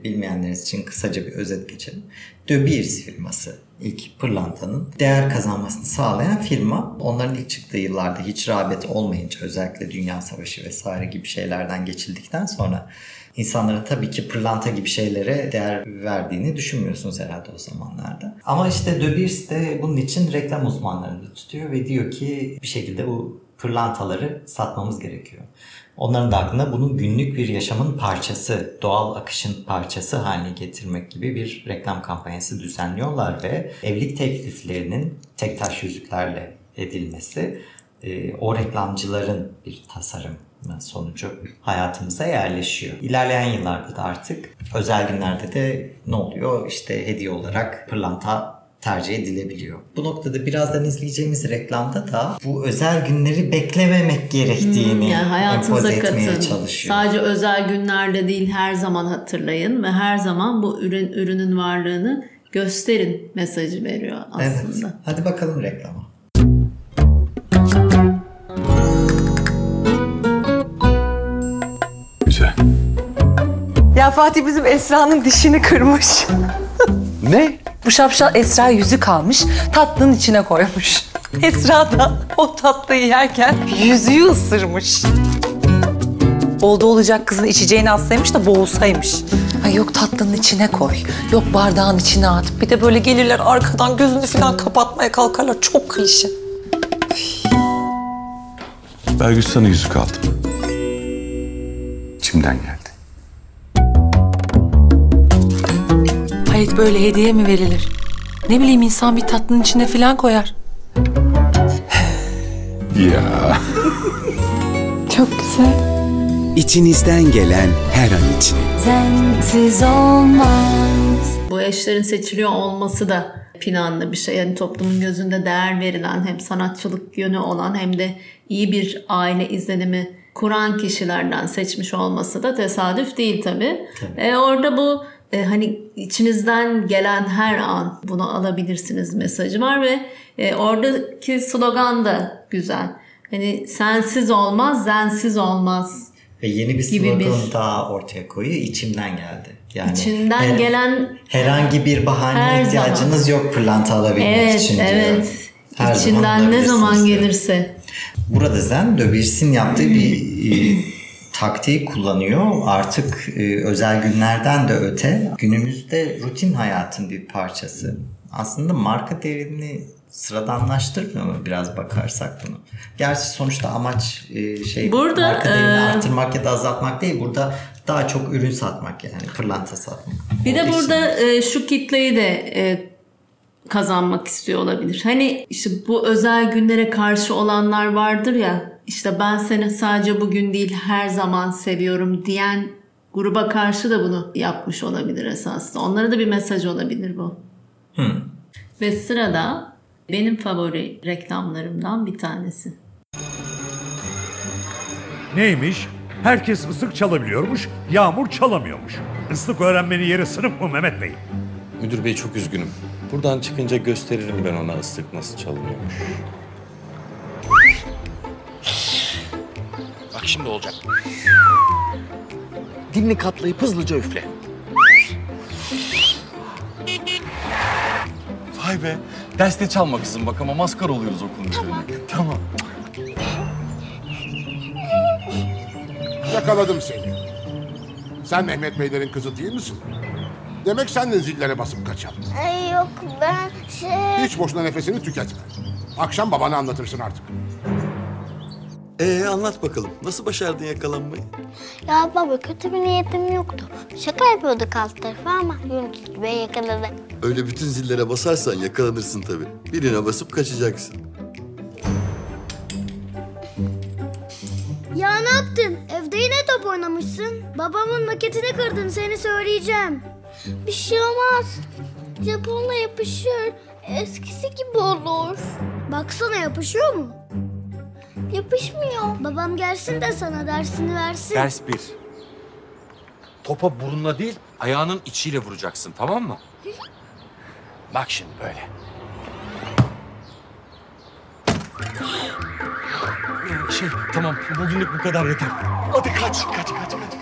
bilmeyenleriniz için kısaca bir özet geçelim. De Beers firması, ilk pırlantanın değer kazanmasını sağlayan firma. Onların ilk çıktığı yıllarda hiç rağbet olmayınca, özellikle Dünya Savaşı vesaire gibi şeylerden geçildikten sonra insanların tabii ki pırlanta gibi şeylere değer verdiğini düşünmüyorsunuz herhalde o zamanlarda. Ama işte De Beers de bunun için reklam uzmanlarını tutuyor ve diyor ki bir şekilde bu pırlantaları satmamız gerekiyor. Onların da aklına bunun günlük bir yaşamın parçası, doğal akışın parçası haline getirmek gibi bir reklam kampanyası düzenliyorlar ve evlilik tekliflerinin tek taş yüzüklerle edilmesi o reklamcıların bir tasarım sonucu hayatımıza yerleşiyor. İlerleyen yıllarda da artık özel günlerde de ne oluyor? İşte hediye olarak pırlanta tercih edilebiliyor. Bu noktada birazdan izleyeceğimiz reklamda da bu özel günleri beklememek gerektiğini hmm, yani empoze etmeye katın. çalışıyor. Sadece özel günlerde değil, her zaman hatırlayın ve her zaman bu ürün ürünün varlığını gösterin mesajı veriyor aslında. Evet. Hadi bakalım reklama. Güzel. Ya Fatih, bizim Esra'nın dişini kırmış. Ne? Bu şapşal Esra yüzük almış, tatlının içine koymuş. Esra da o tatlıyı yerken yüzüğü ısırmış. Oldu olacak kızın içeceğini atsaymış da boğulsaymış. Ay yok tatlının içine koy, yok bardağın içine at. Bir de böyle gelirler arkadan gözünü falan kapatmaya kalkarlar. Çok klişe. Belgüs, sana yüzük aldım. İçimden geldi. Hayret, böyle hediye mi verilir? Ne bileyim, insan bir tatlının içine falan koyar. Ya. Çok güzel. İçinizden gelen her an için. Sensiz olmaz. Bu eşlerin seçiliyor olması da planlı bir şey. Yani toplumun gözünde değer verilen, hem sanatçılık yönü olan hem de iyi bir aile izlenimi kuran kişilerden seçmiş olması da tesadüf değil tabii. tabii. E, orada bu Ee, hani içinizden gelen her an bunu alabilirsiniz mesajı var ve e, oradaki slogan da güzel. Hani sensiz olmaz, zensiz olmaz. Ve yeni bir slogan bir... daha ortaya koyuyor. İçimden geldi. Yani İçinden her, gelen herhangi bir bahane ihtiyacınız zaman. Yok pırlanta alabilmek evet, için diyor. Evet. Her İçinden zaman ne zaman gelirse. Diyor. Burada Zen De Beers'in yaptığı bir taktiği kullanıyor. Artık e, özel günlerden de öte günümüzde rutin hayatın bir parçası. Aslında marka değerini sıradanlaştırmıyor mu biraz bakarsak bunu? Gerçi sonuçta amaç e, şey burada, marka değerini e... artırmak ya da azaltmak değil. Burada daha çok ürün satmak, yani pırlanta satmak. Bir o de burada e, şu kitleyi de e, kazanmak istiyor olabilir. Hani işte bu özel günlere karşı olanlar vardır ya, İşte ben seni sadece bugün değil her zaman seviyorum diyen gruba karşı da bunu yapmış olabilir esasında. Onlara da bir mesaj olabilir bu. Hmm. Ve sırada benim favori reklamlarımdan bir tanesi. Neymiş? Herkes ıslık çalabiliyormuş, Yağmur çalamıyormuş. Islık öğrenmenin yeri sınıf mı Mehmet Bey? Müdür Bey, çok üzgünüm. Buradan çıkınca gösteririm ben ona ıslık nasıl çalınıyormuş. Şimdi olacak. Dilini katlayıp hızlıca üfle. Vay be. Derste çalma kızım bak ama maskara oluyoruz okulun üzerine. Tamam. Yakaladım seni. Sen Mehmet Beylerin kızı değil misin? Demek sen de zillere basıp kaçan. Ay yok ben şey... Hiç boşuna nefesini tüketme. Akşam babana anlatırsın artık. Ee anlat bakalım. Nasıl başardın yakalanmayı? Ya baba kötü bir niyetim yoktu. Şaka yapıyorduk alt tarafı ama Yunus Bey yakaladı. Öyle bütün zillere basarsan yakalanırsın tabii. Birine basıp kaçacaksın. Ya ne yaptın? Evde yine top oynamışsın. Babamın maketini kırdın, seni söyleyeceğim. Bir şey olmaz. Japonla yapışır. Eskisi gibi olur. Baksana yapışıyor mu? Yapışmıyor. Babam gelsin de sana dersini versin. Ders bir. Topa burunla değil, ayağının içiyle vuracaksın, tamam mı? Bak şimdi böyle. Şey, tamam. Bugünlük bu kadar yeter. Hadi kaç, kaç, kaç, kaç, kaç.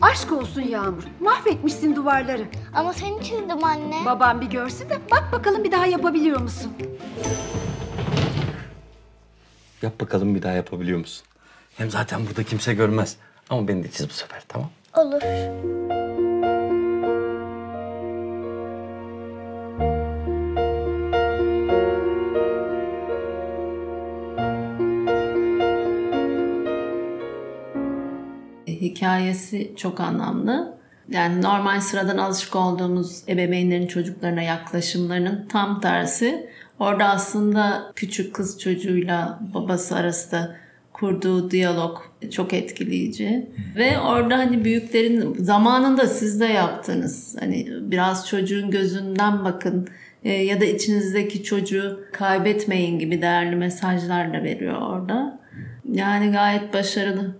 Aşk olsun Yağmur. Mahvetmişsin duvarları. Ama seni çizdim anne. Babam bir görsün de bak bakalım bir daha yapabiliyor musun? Yap bakalım bir daha yapabiliyor musun? Hem zaten burada kimse görmez. Ama beni de çiz bu sefer, tamam? Olur. Hikayesi çok anlamlı. Yani normal sıradan alışık olduğumuz ebeveynlerin çocuklarına yaklaşımlarının tam tersi. Orada aslında küçük kız çocuğuyla babası arasında kurduğu diyalog çok etkileyici. Ve orada hani büyüklerin zamanında siz de yaptınız. Hani biraz çocuğun gözünden bakın ya da içinizdeki çocuğu kaybetmeyin gibi değerli mesajlar da veriyor orada. Yani gayet başarılı.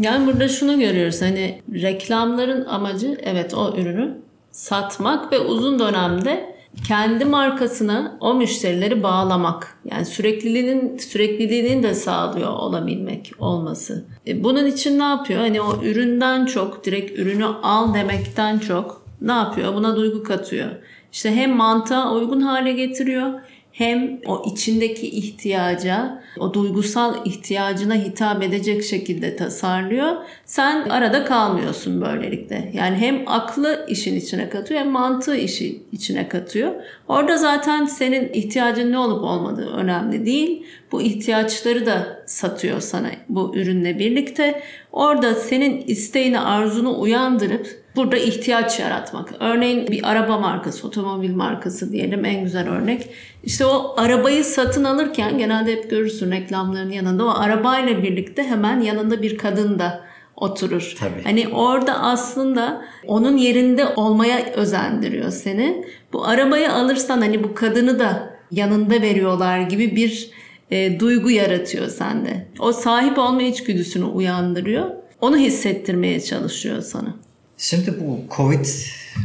Yani burada şunu görüyoruz, hani reklamların amacı evet o ürünü satmak ve uzun dönemde kendi markasına o müşterileri bağlamak. Yani sürekliliğinin sürekliliğini de sağlıyor olabilmek olması. E bunun için ne yapıyor? Hani o üründen çok, direkt ürünü al demekten çok ne yapıyor? Buna duygu katıyor. İşte hem mantığa uygun hale getiriyor, hem o içindeki ihtiyaca, o duygusal ihtiyacına hitap edecek şekilde tasarlıyor. Sen arada kalmıyorsun böylelikle. Yani hem aklı işin içine katıyor hem mantığı işi içine katıyor. Orada zaten senin ihtiyacın ne olup olmadığı önemli değil. Bu ihtiyaçları da satıyor sana bu ürünle birlikte. Orada senin isteğini, arzunu uyandırıp burada ihtiyaç yaratmak. Örneğin bir araba markası, otomobil markası diyelim en güzel örnek. İşte o arabayı satın alırken genelde hep görürsün reklamların yanında o arabayla birlikte hemen yanında bir kadın da oturur. Tabii. Hani orada aslında onun yerinde olmaya özendiriyor seni. Bu arabayı alırsan hani bu kadını da yanında veriyorlar gibi bir e, duygu yaratıyor sende. O sahip olma içgüdüsünü uyandırıyor. Onu hissettirmeye çalışıyor sana. Şimdi bu kovid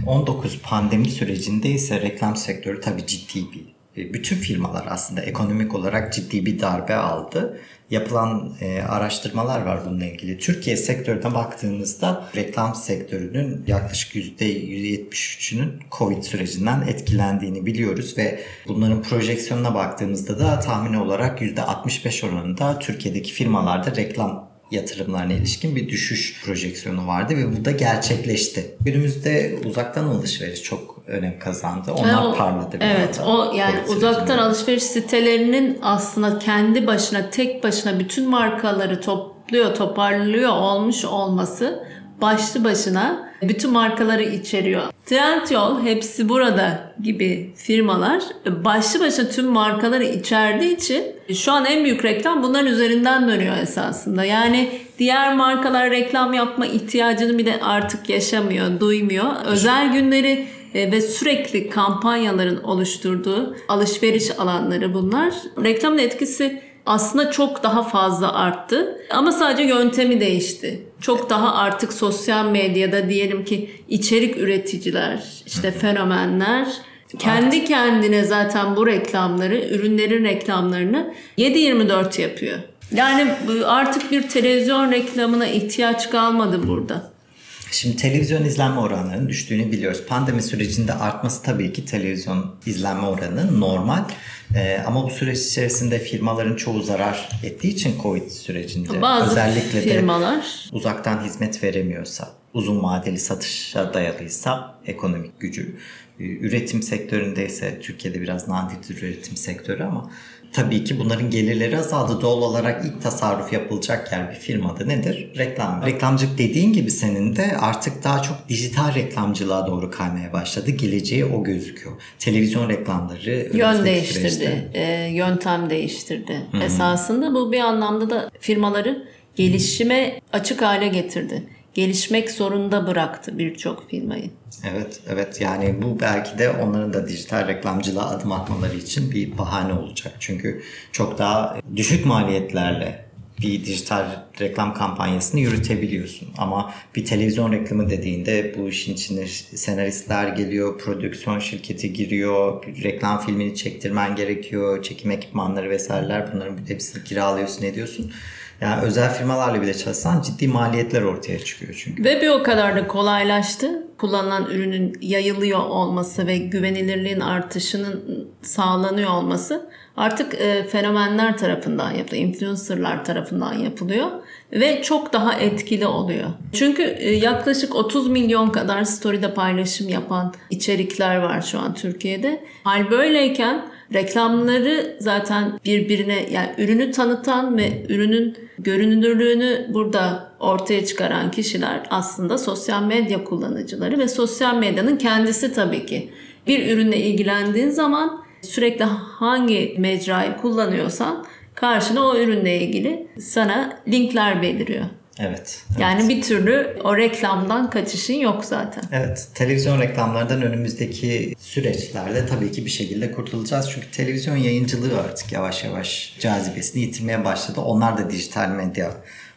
on dokuz pandemi sürecinde ise reklam sektörü tabii ciddi bir, bütün firmalar aslında ekonomik olarak ciddi bir darbe aldı. Yapılan e, araştırmalar var bununla ilgili. Türkiye sektörüne baktığımızda reklam sektörünün yaklaşık yüzde yetmiş üçünün Covid sürecinden etkilendiğini biliyoruz ve bunların projeksiyonuna baktığımızda da tahmini olarak yüzde altmış beş oranında Türkiye'deki firmalarda reklam yatırımlarına ilişkin bir düşüş projeksiyonu vardı ve bu da gerçekleşti. Günümüzde uzaktan alışveriş çok önem kazandı. Onlar o, parladı. Evet, o yani uzaktan alışveriş sitelerinin aslında kendi başına, tek başına bütün markaları topluyor, toparlıyor olmuş olması başlı başına bütün markaları içeriyor. Trendyol, Hepsiburada gibi firmalar başlı başına tüm markaları içerdiği için şu an en büyük reklam bunların üzerinden dönüyor esasında. Yani diğer markalar reklam yapma ihtiyacını bile artık yaşamıyor, duymuyor. Özel günleri ve sürekli kampanyaların oluşturduğu alışveriş alanları bunlar. Reklamın etkisi aslında çok daha fazla arttı ama sadece yöntemi değişti. Çok daha artık sosyal medyada diyelim ki içerik üreticiler, işte fenomenler kendi kendine zaten bu reklamları, ürünlerin reklamlarını yedi yirmi dört yapıyor. Yani artık bir televizyon reklamına ihtiyaç kalmadı burada. Şimdi televizyon izlenme oranlarının düştüğünü biliyoruz. Pandemi sürecinde artması tabii ki televizyon izlenme oranı normal. Ee, ama bu süreç içerisinde firmaların çoğu zarar ettiği için Covid sürecinde bazı özellikle firmalar de uzaktan hizmet veremiyorsa, uzun vadeli satışa dayalıysa ekonomik gücü, üretim sektöründe ise Türkiye'de biraz nadirdir üretim sektörü ama tabii ki bunların gelirleri azaldı. Doğal olarak ilk tasarruf yapılacak yer bir firmada nedir? Reklam. Reklamcılık dediğin gibi senin de artık daha çok dijital reklamcılığa doğru kaymaya başladı. Geleceği o gözüküyor. Televizyon reklamları yön değiştirdi. E, yöntem değiştirdi. Hı-hı. Esasında bu bir anlamda da firmaları gelişime Hı-hı. açık hale getirdi. Gelişmek zorunda bıraktı birçok firmayı. Evet, evet. Yani bu belki de onların da dijital reklamcılığa adım atmaları için bir bahane olacak. Çünkü çok daha düşük maliyetlerle bir dijital reklam kampanyasını yürütebiliyorsun. Ama bir televizyon reklamı dediğinde bu işin içine senaristler geliyor, prodüksiyon şirketi giriyor, reklam filmini çektirmen gerekiyor, çekim ekipmanları vesaireler, bunların hepsini kiralıyorsun, ediyorsun. Yani özel firmalarla bile çalışsan ciddi maliyetler ortaya çıkıyor çünkü. Ve bir o kadar da kolaylaştı. Kullanılan ürünün yayılıyor olması ve güvenilirliğin artışının sağlanıyor olması artık e, fenomenler tarafından yapılıyor, influencerlar tarafından yapılıyor ve çok daha etkili oluyor. Çünkü e, yaklaşık otuz milyon kadar story'de paylaşım yapan içerikler var şu an Türkiye'de. Hal böyleyken reklamları zaten birbirine, yani ürünü tanıtan ve ürünün görünürlüğünü burada ortaya çıkaran kişiler aslında sosyal medya kullanıcıları ve sosyal medyanın kendisi tabii ki. Bir ürünle ilgilendiğin zaman sürekli hangi mecrayı kullanıyorsan karşına o ürünle ilgili sana linkler beliriyor. Evet, evet. Yani bir türlü o reklamdan kaçışın yok zaten. Evet. Televizyon reklamlardan önümüzdeki süreçlerde tabii ki bir şekilde kurtulacağız. Çünkü televizyon yayıncılığı artık yavaş yavaş cazibesini yitirmeye başladı. Onlar da dijital medya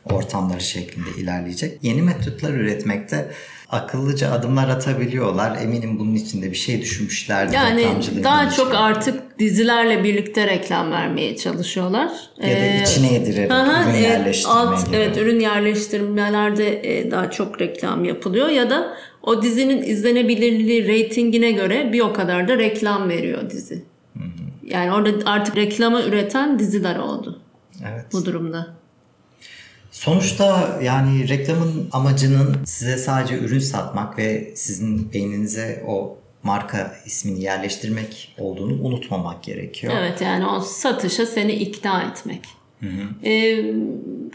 ortamları şeklinde ilerleyecek. Yeni metotlar üretmekte akıllıca adımlar atabiliyorlar. Eminim bunun için de bir şey düşünmüşlerdi. Yani daha çok artık dizilerle birlikte reklam vermeye çalışıyorlar. Ya da ee, içine yedirerek aha, ürün yerleştirme alt, gibi. Evet, ürün yerleştirmelerde daha çok reklam yapılıyor. Ya da o dizinin izlenebilirliği reytingine göre bir o kadar da reklam veriyor dizi. Hı hı. Yani orada artık reklamı üreten diziler oldu. Evet. Bu durumda. Sonuçta yani reklamın amacının size sadece ürün satmak ve sizin beyninize o marka ismini yerleştirmek olduğunu unutmamak gerekiyor. Evet, yani o satışa seni ikna etmek. Hı hı. Ee,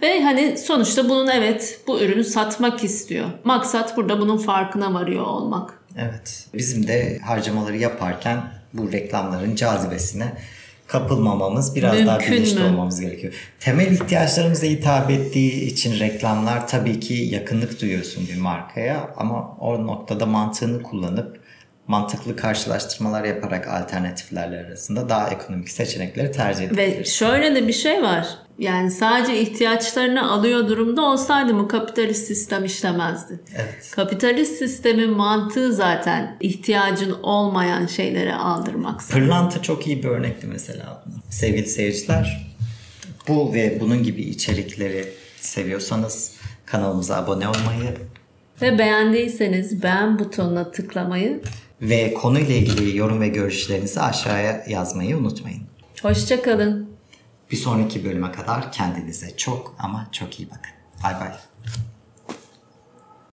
ve hani sonuçta bunun evet bu ürünü satmak istiyor. Maksat burada bunun farkına varıyor olmak. Evet, bizim de harcamaları yaparken bu reklamların cazibesine kapılmamamız, biraz mümkün daha bilinçli mi? Olmamız gerekiyor. Temel ihtiyaçlarımıza hitap ettiği için reklamlar tabii ki yakınlık duyuyorsun bir markaya ama o noktada mantığını kullanıp mantıklı karşılaştırmalar yaparak alternatiflerle arasında daha ekonomik seçenekleri tercih edebilirsin. Ve şöyle de bir şey var. Yani sadece ihtiyaçlarını alıyor durumda olsaydı bu kapitalist sistem işlemezdi. Evet. Kapitalist sistemin mantığı zaten ihtiyacın olmayan şeyleri aldırmak. Pırlanta çok iyi bir örnekti mesela. Sevgili seyirciler, bu ve bunun gibi içerikleri seviyorsanız kanalımıza abone olmayı ve beğendiyseniz beğen butonuna tıklamayı ve konuyla ilgili yorum ve görüşlerinizi aşağıya yazmayı unutmayın. Hoşça kalın. Bir sonraki bölüme kadar kendinize çok ama çok iyi bakın. Bay bay.